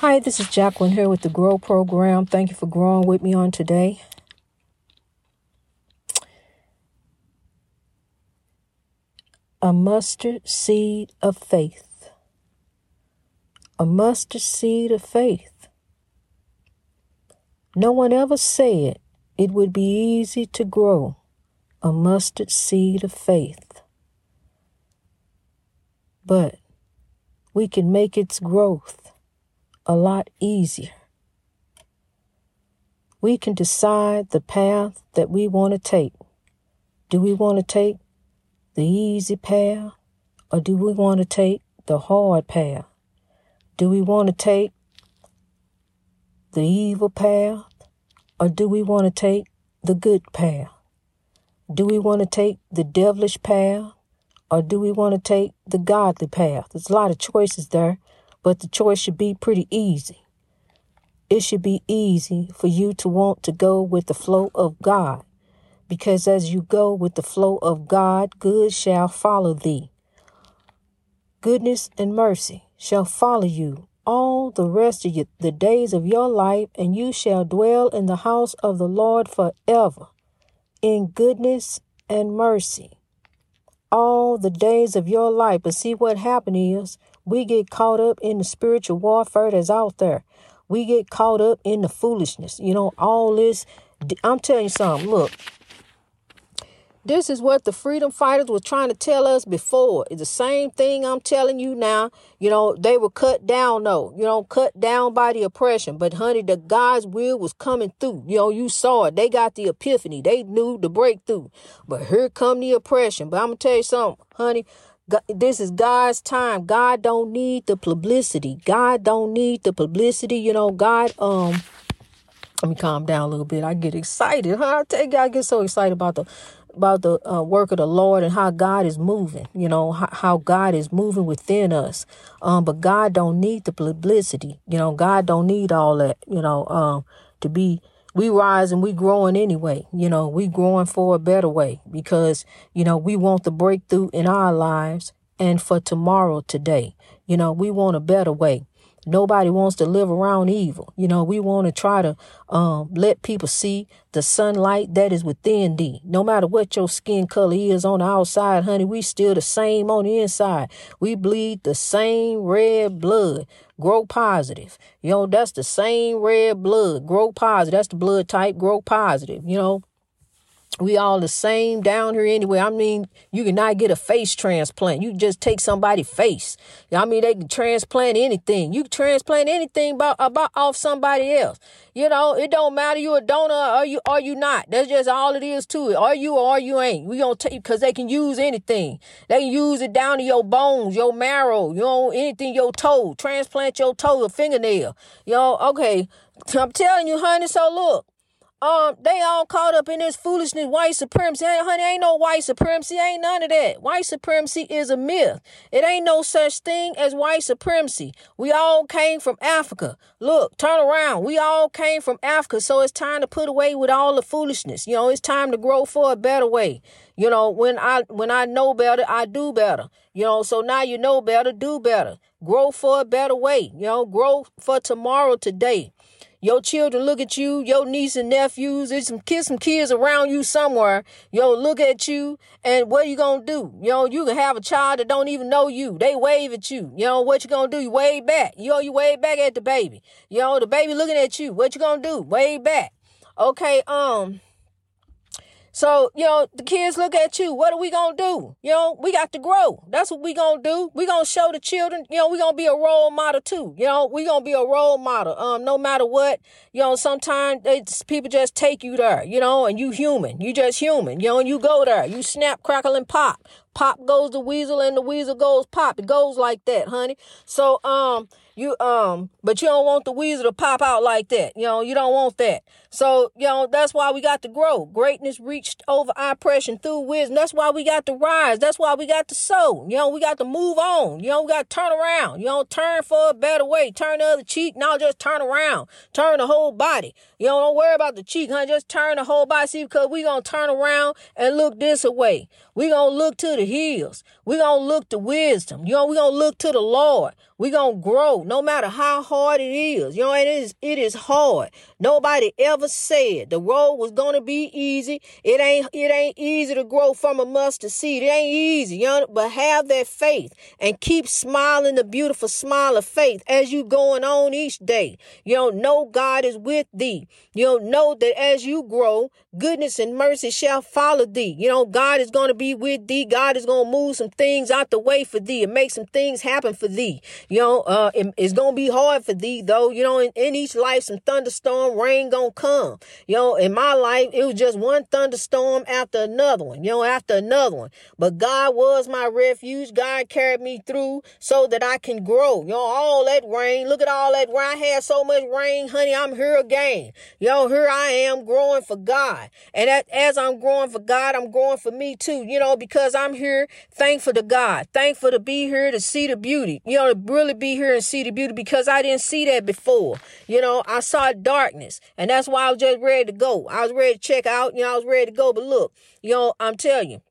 Hi, this is Jacqueline here with the GROW program. Thank you for growing with me on today. A mustard seed of faith. A mustard seed of faith. No one ever said it would be easy to grow a mustard seed of faith. But we can make its growth a lot easier. We can decide the path that we want to take. Do we want to take the easy path, or do we want to take the hard path? Do we want to take the evil path, or do we want to take the good path? Do we want to take the devilish path, or do we want to take the godly path? There's a lot of choices there. But the choice should be pretty easy. It should be easy for you to want to go with the flow of God, because as you go with the flow of God, good shall follow thee. Goodness and mercy shall follow you all the rest of the days of your life, and you shall dwell in the house of the Lord forever, in goodness and mercy, all the days of your life. But see, what happened is, we get caught up in the spiritual warfare that's out there. We get caught up in the foolishness. You know, all this. I'm telling you something. Look, this is what the freedom fighters were trying to tell us before. It's the same thing I'm telling you now. You know, they were cut down, though. You know, cut down by the oppression. But, honey, the God's will was coming through. You know, you saw it. They got the epiphany. They knew the breakthrough. But here come the oppression. But I'm going to tell you something, honey. God, this is God's time. God don't need the publicity. God don't need the publicity. You know, God, let me calm down a little bit. I get excited. Huh? I tell you, I get so excited about the work of the Lord and how God is moving, you know, how God is moving within us. But God don't need the publicity. You know, God don't need all that, you know, we rise and we growing anyway. You know, we growing for a better way because, you know, we want the breakthrough in our lives and for tomorrow today. You know, we want a better way. Nobody wants to live around evil. You know, we want to try to let people see the sunlight that is within thee. No matter what your skin color is on the outside, honey, we still the same on the inside. We bleed the same red blood. Grow positive. You know, that's the same red blood. Grow positive. That's the blood type. Grow positive. You know, we all the same down here anyway. I mean, you cannot get a face transplant. You just take somebody's face. I mean, they can transplant anything. You can transplant anything about off somebody else. You know, it don't matter. You a donor or you not. That's just all it is to it. Are you or you ain't. We gonna take, because they can use anything. They can use it down to your bones, your marrow, you know, anything, your toe. Transplant your toe, a fingernail. You know, okay. I'm telling you, honey. So look. They all caught up in this foolishness, white supremacy. Honey, ain't no white supremacy. Ain't none of that. White supremacy is a myth. It ain't no such thing as white supremacy. We all came from Africa. Look, turn around. We all came from Africa. So it's time to put away with all the foolishness. You know, it's time to grow for a better way. You know, when I know better, I do better. You know, so now you know better, do better. Grow for a better way. You know, grow for tomorrow today. Your children look at you, your niece and nephews, there's some kids around you somewhere, yo, look at you, and what are you going to do? You know, you can have a child that don't even know you. They wave at you. You know, what you going to do? You wave back. You know, you wave back at the baby. You know, the baby looking at you. What you going to do? Wave back. Okay, so, you know, the kids look at you. What are we going to do? You know, we got to grow. That's what we going to do. We going to show the children, you know, we going to be a role model too. You know, we going to be a role model. No matter what, you know, sometimes people just take you there, you know, and you human. You just human. You know, and you go there. You snap, crackle, and pop. Pop goes the weasel and the weasel goes pop. It goes like that, honey. So, but you don't want the weasel to pop out like that. You know, you don't want that. So, you know, that's why we got to grow. Greatness reached over our oppression through wisdom. That's why we got to rise. That's why we got to sow. You know, we got to move on. You know, we got to turn around. You know, turn for a better way. Turn the other cheek. Now just turn around. Turn the whole body. You know, don't worry about the cheek, honey. Just turn the whole body. See, because we going to turn around and look this way. We going to look to the hills. We going to look to wisdom. You know, we going to look to the Lord. We're going to grow no matter how hard it is. You know, it is hard. Nobody ever said the road was going to be easy. It ain't easy to grow from a mustard seed. It ain't easy, you know, but have that faith and keep smiling the beautiful smile of faith as you going on each day. You know God is with thee. You know that as you grow, goodness and mercy shall follow thee. You know, God is going to be with thee. God is going to move some things out the way for thee and make some things happen for thee. You know, it's going to be hard for thee, though. You know, in each life, some thunderstorm rain going to come. You know, in my life, it was just one thunderstorm after another one, you know, after another one. But God was my refuge. God carried me through so that I can grow. You know, all that rain, look at all that rain. I had so much rain, honey, I'm here again. You know, here I am growing for God. And as I'm growing for God, I'm growing for me too, you know, because I'm here thankful to God, thankful to be here to see the beauty, you know, to really be here and see the beauty, because I didn't see that before. You know, I saw darkness, and that's why I was just ready to go. I was ready to check out, you know, I was ready to go. But look, you know, I'm telling you,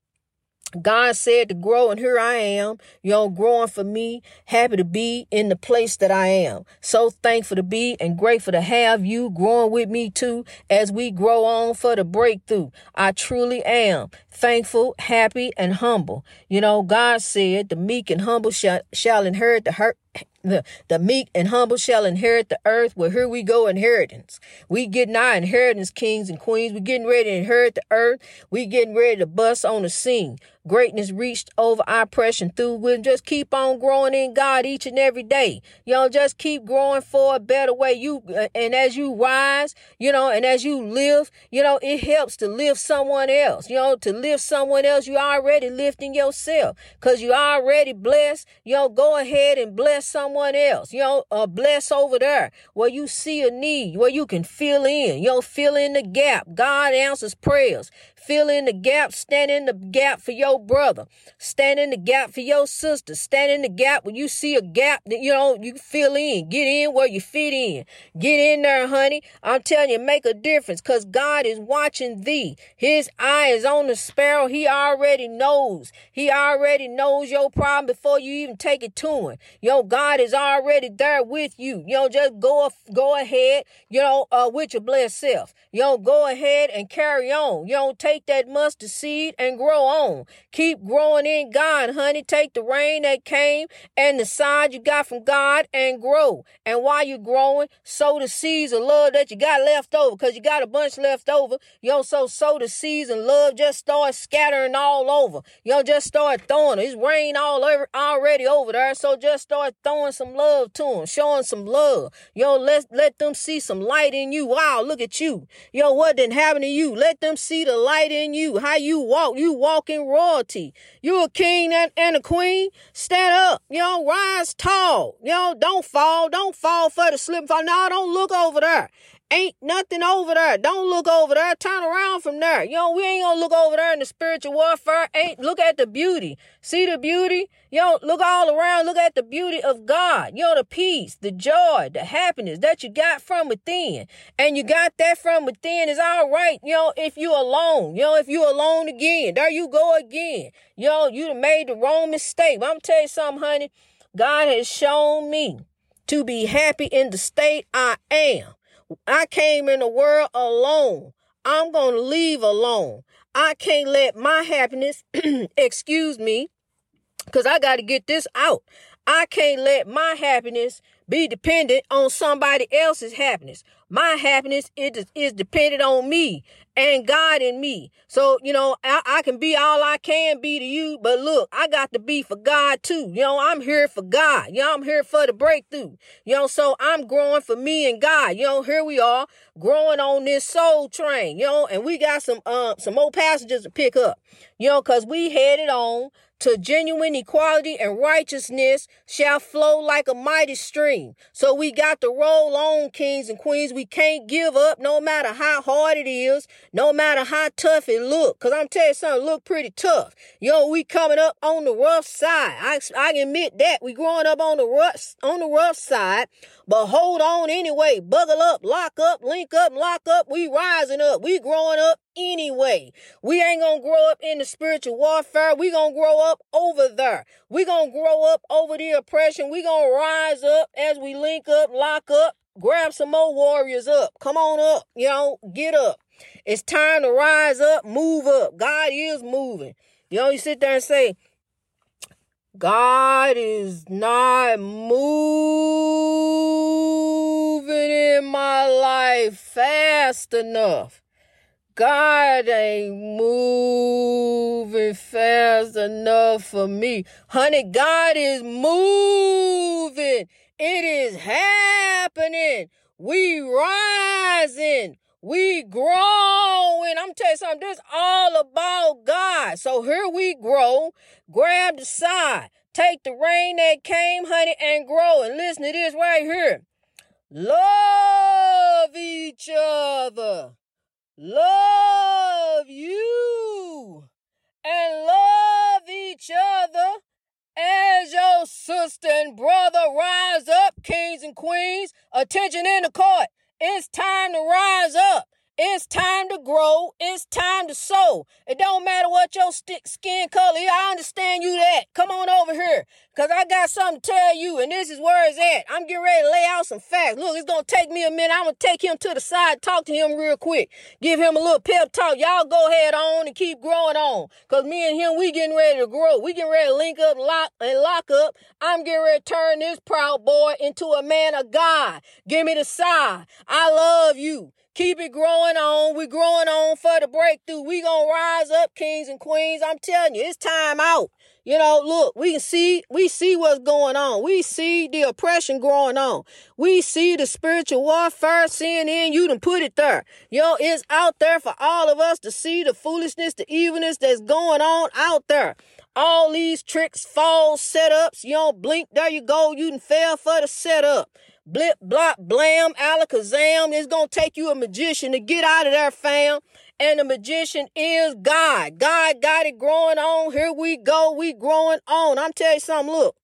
God said to grow, and here I am, you know, growing for me, happy to be in the place that I am. So thankful to be and grateful to have you growing with me too, as we grow on for the breakthrough. I truly am thankful, happy, and humble. You know, God said the meek and humble shall inherit the meek and humble shall inherit the earth. Well, here we go, inheritance. We getting our inheritance, kings and queens. We getting ready to inherit the earth. We getting ready to bust on the scene. Greatness reached over our oppression through. We'll just keep on growing in God each and every day. You know, just keep growing for a better way. And as you rise, you know, and as you live, you know, it helps to lift someone else. You know, to lift someone else, you already lifting yourself, because you already blessed. You know, go ahead and bless someone else. You know, bless over there where you see a need, where you can fill in. You know, fill in the gap. God answers prayers. Fill in the gap. Stand in the gap for your brother. Stand in the gap for your sister. Stand in the gap when you see a gap that, you know, you fill in. Get in where you fit in. Get in there, honey. I'm telling you, make a difference, because God is watching thee. His eye is on the sparrow. He already knows. He already knows your problem before you even take it to him. You know, God is already there with you. You know, just go ahead, you know, with your blessed self. You know, go ahead and carry on. You know, take that mustard seed and grow on. Keep growing in God, honey. Take the rain that came and the side you got from God and grow. And while you're growing, sow the seeds of love that you got left over, because you got a bunch left over. You know, so sow the seeds and love. Just start scattering all over. You know, just start throwing. It's rain all over already over there. So just start throwing some love to them, showing some love. You know, let them see some light in you. Wow, look at you. You know, what didn't happen to you? Let them see the light in you. How you walk in royalty. You a king and a queen. Stand up. You know, rise tall. You know, don't fall. Don't fall for the slip and fall. No, don't look over there. Ain't nothing over there. Don't look over there. Turn around from there. You know, we ain't gonna look over there in the spiritual warfare. Ain't look at the beauty. See the beauty? You know, look all around. Look at the beauty of God. You know, the peace, the joy, the happiness that you got from within. And you got that from within. It's all right. You know, if you alone. You know, if you alone again. There you go again. You know, you made the wrong mistake. But I'm telling you something, honey. God has shown me to be happy in the state I am. I came in the world alone. I'm going to leave alone. I can't let my happiness, excuse me, because I got to get this out. I can't let my happiness be dependent on somebody else's happiness. My happiness is dependent on me and God in me. So, you know, I can be all I can be to you, but look, I got to be for God too. You know, I'm here for God. You know, I'm here for the breakthrough. You know, so I'm growing for me and God. You know, here we are growing on this soul train, you know, and we got some more passengers to pick up, you know, because we headed on to genuine equality, and righteousness shall flow like a mighty stream. So we got to roll on, kings and queens. We can't give up, no matter how hard it is, no matter how tough it look. Because I'm telling you something, look pretty tough. Yo, we coming up on the rough side. I can admit that. We growing up on the rough side. But hold on anyway. Buckle up, lock up, link up, lock up. We rising up. We growing up anyway. We ain't gonna grow up in the spiritual warfare. We gonna grow up over there. We gonna grow up over the oppression. We gonna rise up as we link up, lock up, grab some more warriors up. Come on up, get up. It's time to rise up, move up. God is moving. You sit there and say, God is not moving in my life fast enough. God ain't moving fast enough for me. Honey, God is moving. It is happening. We rising. We growing. I'm telling you something, this is all about God. So here we grow. Grab the side. Take the rain that came, honey, and grow. And listen to this right here. Love each other. Love you. And love each other as your sister and brother. Rise up, kings and queens. Attention in the court. It's time to rise up. It's time to grow. It's time to sow. It don't matter what your skin color is. I understand you that. Come on over here, because I got something to tell you, and this is where it's at. I'm getting ready to lay out some facts. Look, it's going to take me a minute. I'm going to take him to the side, talk to him real quick, give him a little pep talk. Y'all go ahead on and keep growing on, because me and him, we getting ready to grow. We getting ready to link up, lock up. I'm getting ready to turn this proud boy into a man of God. Give me the side. I love you. Keep it growing on. We're growing on for the breakthrough. We going to rise up, kings and queens. I'm telling you, it's time out. Look, we see what's going on. We see the oppression going on. We see the spiritual warfare. CNN, you done put it there. It's out there for all of us to see the foolishness, the evilness that's going on out there. All these tricks, false setups, blink, there you go. You done fell for the setup. Blip, blop, blam, alakazam. It's going to take you a magician to get out of there, fam. And the magician is God. God got it growing on. Here we go. We growing on. I'm telling you something. Look,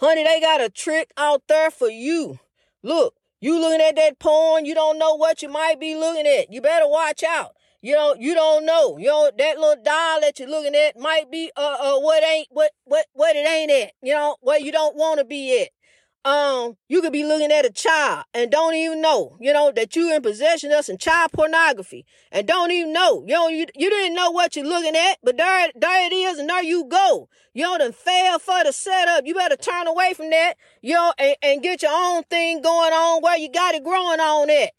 honey, they got a trick out there for you. Look, you looking at that porn. You don't know what you might be looking at. You better watch out. You don't know. That little doll that you're looking at might be what it ain't at. Where you don't want to be at. You could be looking at a child and don't even know, that you in possession of some child pornography and don't even know, you didn't know what you're looking at, but there it is and there you go. Done fell for the setup. You better turn away from that, and get your own thing going on where you got it growing on at.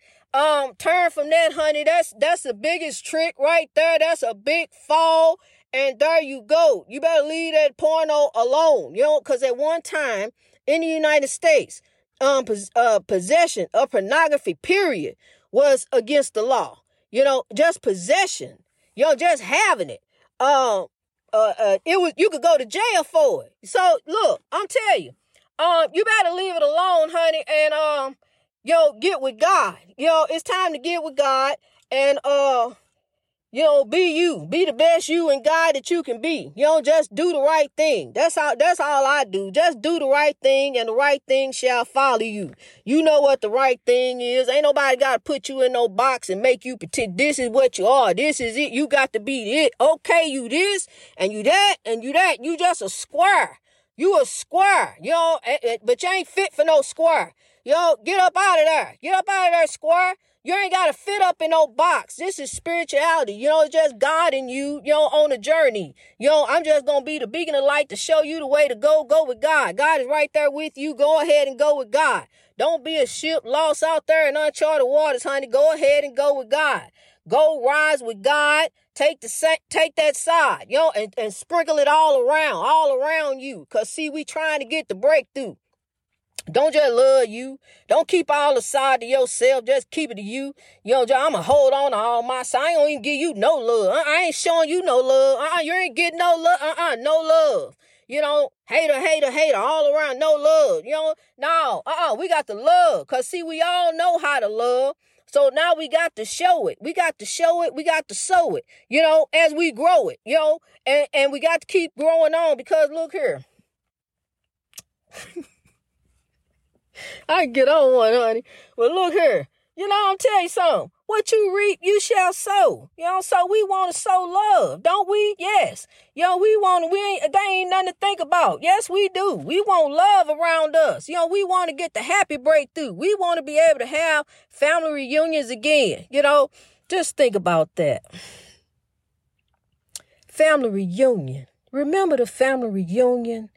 Turn from that, honey. That's the biggest trick right there. That's a big fall. And there you go. You better leave that porno alone, cause at one time, in the United States, possession of pornography, period, was against the law. Just possession, just having it. You could go to jail for it. So look, I'm telling you, you better leave it alone, honey, and get with God. It's time to get with God and be you. Be the best you and God that you can be. Just do the right thing. That's all I do. Just do the right thing, and the right thing shall follow you. You know what the right thing is. Ain't nobody got to put you in no box and make you pretend this is what you are. This is it. You got to be it. Okay, you this, and you that, and you that. You just a square. You a square. But you ain't fit for no square. Get up out of there. Get up out of there, square. You ain't got to fit up in no box. This is spirituality. It's just God and you, on a journey. I'm just going to be the beacon of light to show you the way to go. Go with God. God is right there with you. Go ahead and go with God. Don't be a ship lost out there in uncharted waters, honey. Go ahead and go with God. Go rise with God. Take that side, and sprinkle it all around you. Because, see, we trying to get the breakthrough. Don't just love you. Don't keep all the side to yourself. Just keep it to you. I'ma hold on to all my side. I ain't gonna even give you no love. I ain't showing you no love. You ain't getting no love. No love. Hater, hater, hater, all around, no love. No. We got to love. Cause see, we all know how to love. So now we got to show it. We got to show it. We got to sow it. As we grow it. And we got to keep growing on, because look here. I get on one, honey. But look here. You know, I'm telling you something. What you reap, you shall sow. You know, so we want to sow love, don't we? Yes. You know, we want to, they ain't nothing to think about. Yes, we do. We want love around us. You know, we want to get the happy breakthrough. We want to be able to have family reunions again. You know, just think about that. Family reunion. Remember the family reunion?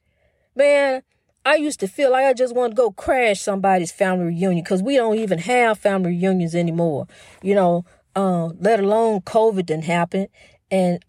Man, I used to feel like I just want to go crash somebody's family reunion because we don't even have family reunions anymore. You know, let alone COVID didn't happen. And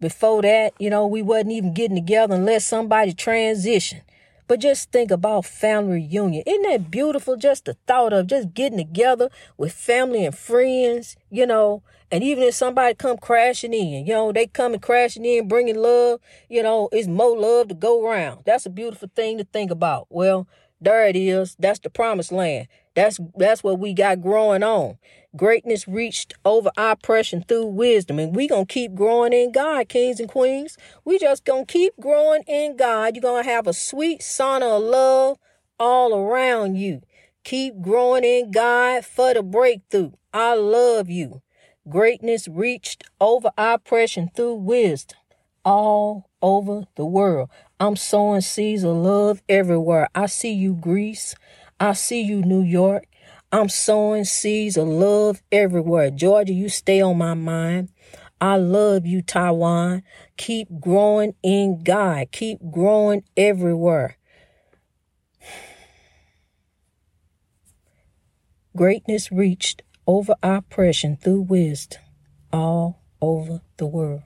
before that, you know, we wasn't even getting together unless somebody transitioned. But just think about family reunion. Isn't that beautiful? Just the thought of just getting together with family and friends, you know. And even if somebody come crashing in, you know, they coming crashing in, bringing love, you know, it's more love to go around. That's a beautiful thing to think about. Well, there it is. That's the promised land. That's what we got growing on. Greatness reached over oppression through wisdom. And we going to keep growing in God, kings and queens. We just going to keep growing in God. You're going to have a sweet sauna of love all around you. Keep growing in God for the breakthrough. I love you. Greatness reached over oppression through wisdom all over the world. I'm sowing seeds of love everywhere. I see you, Greece. I see you, New York. I'm sowing seeds of love everywhere. Georgia, you stay on my mind. I love you, Taiwan. Keep growing in God. Keep growing everywhere. Greatness reached over oppression through wisdom all over the world.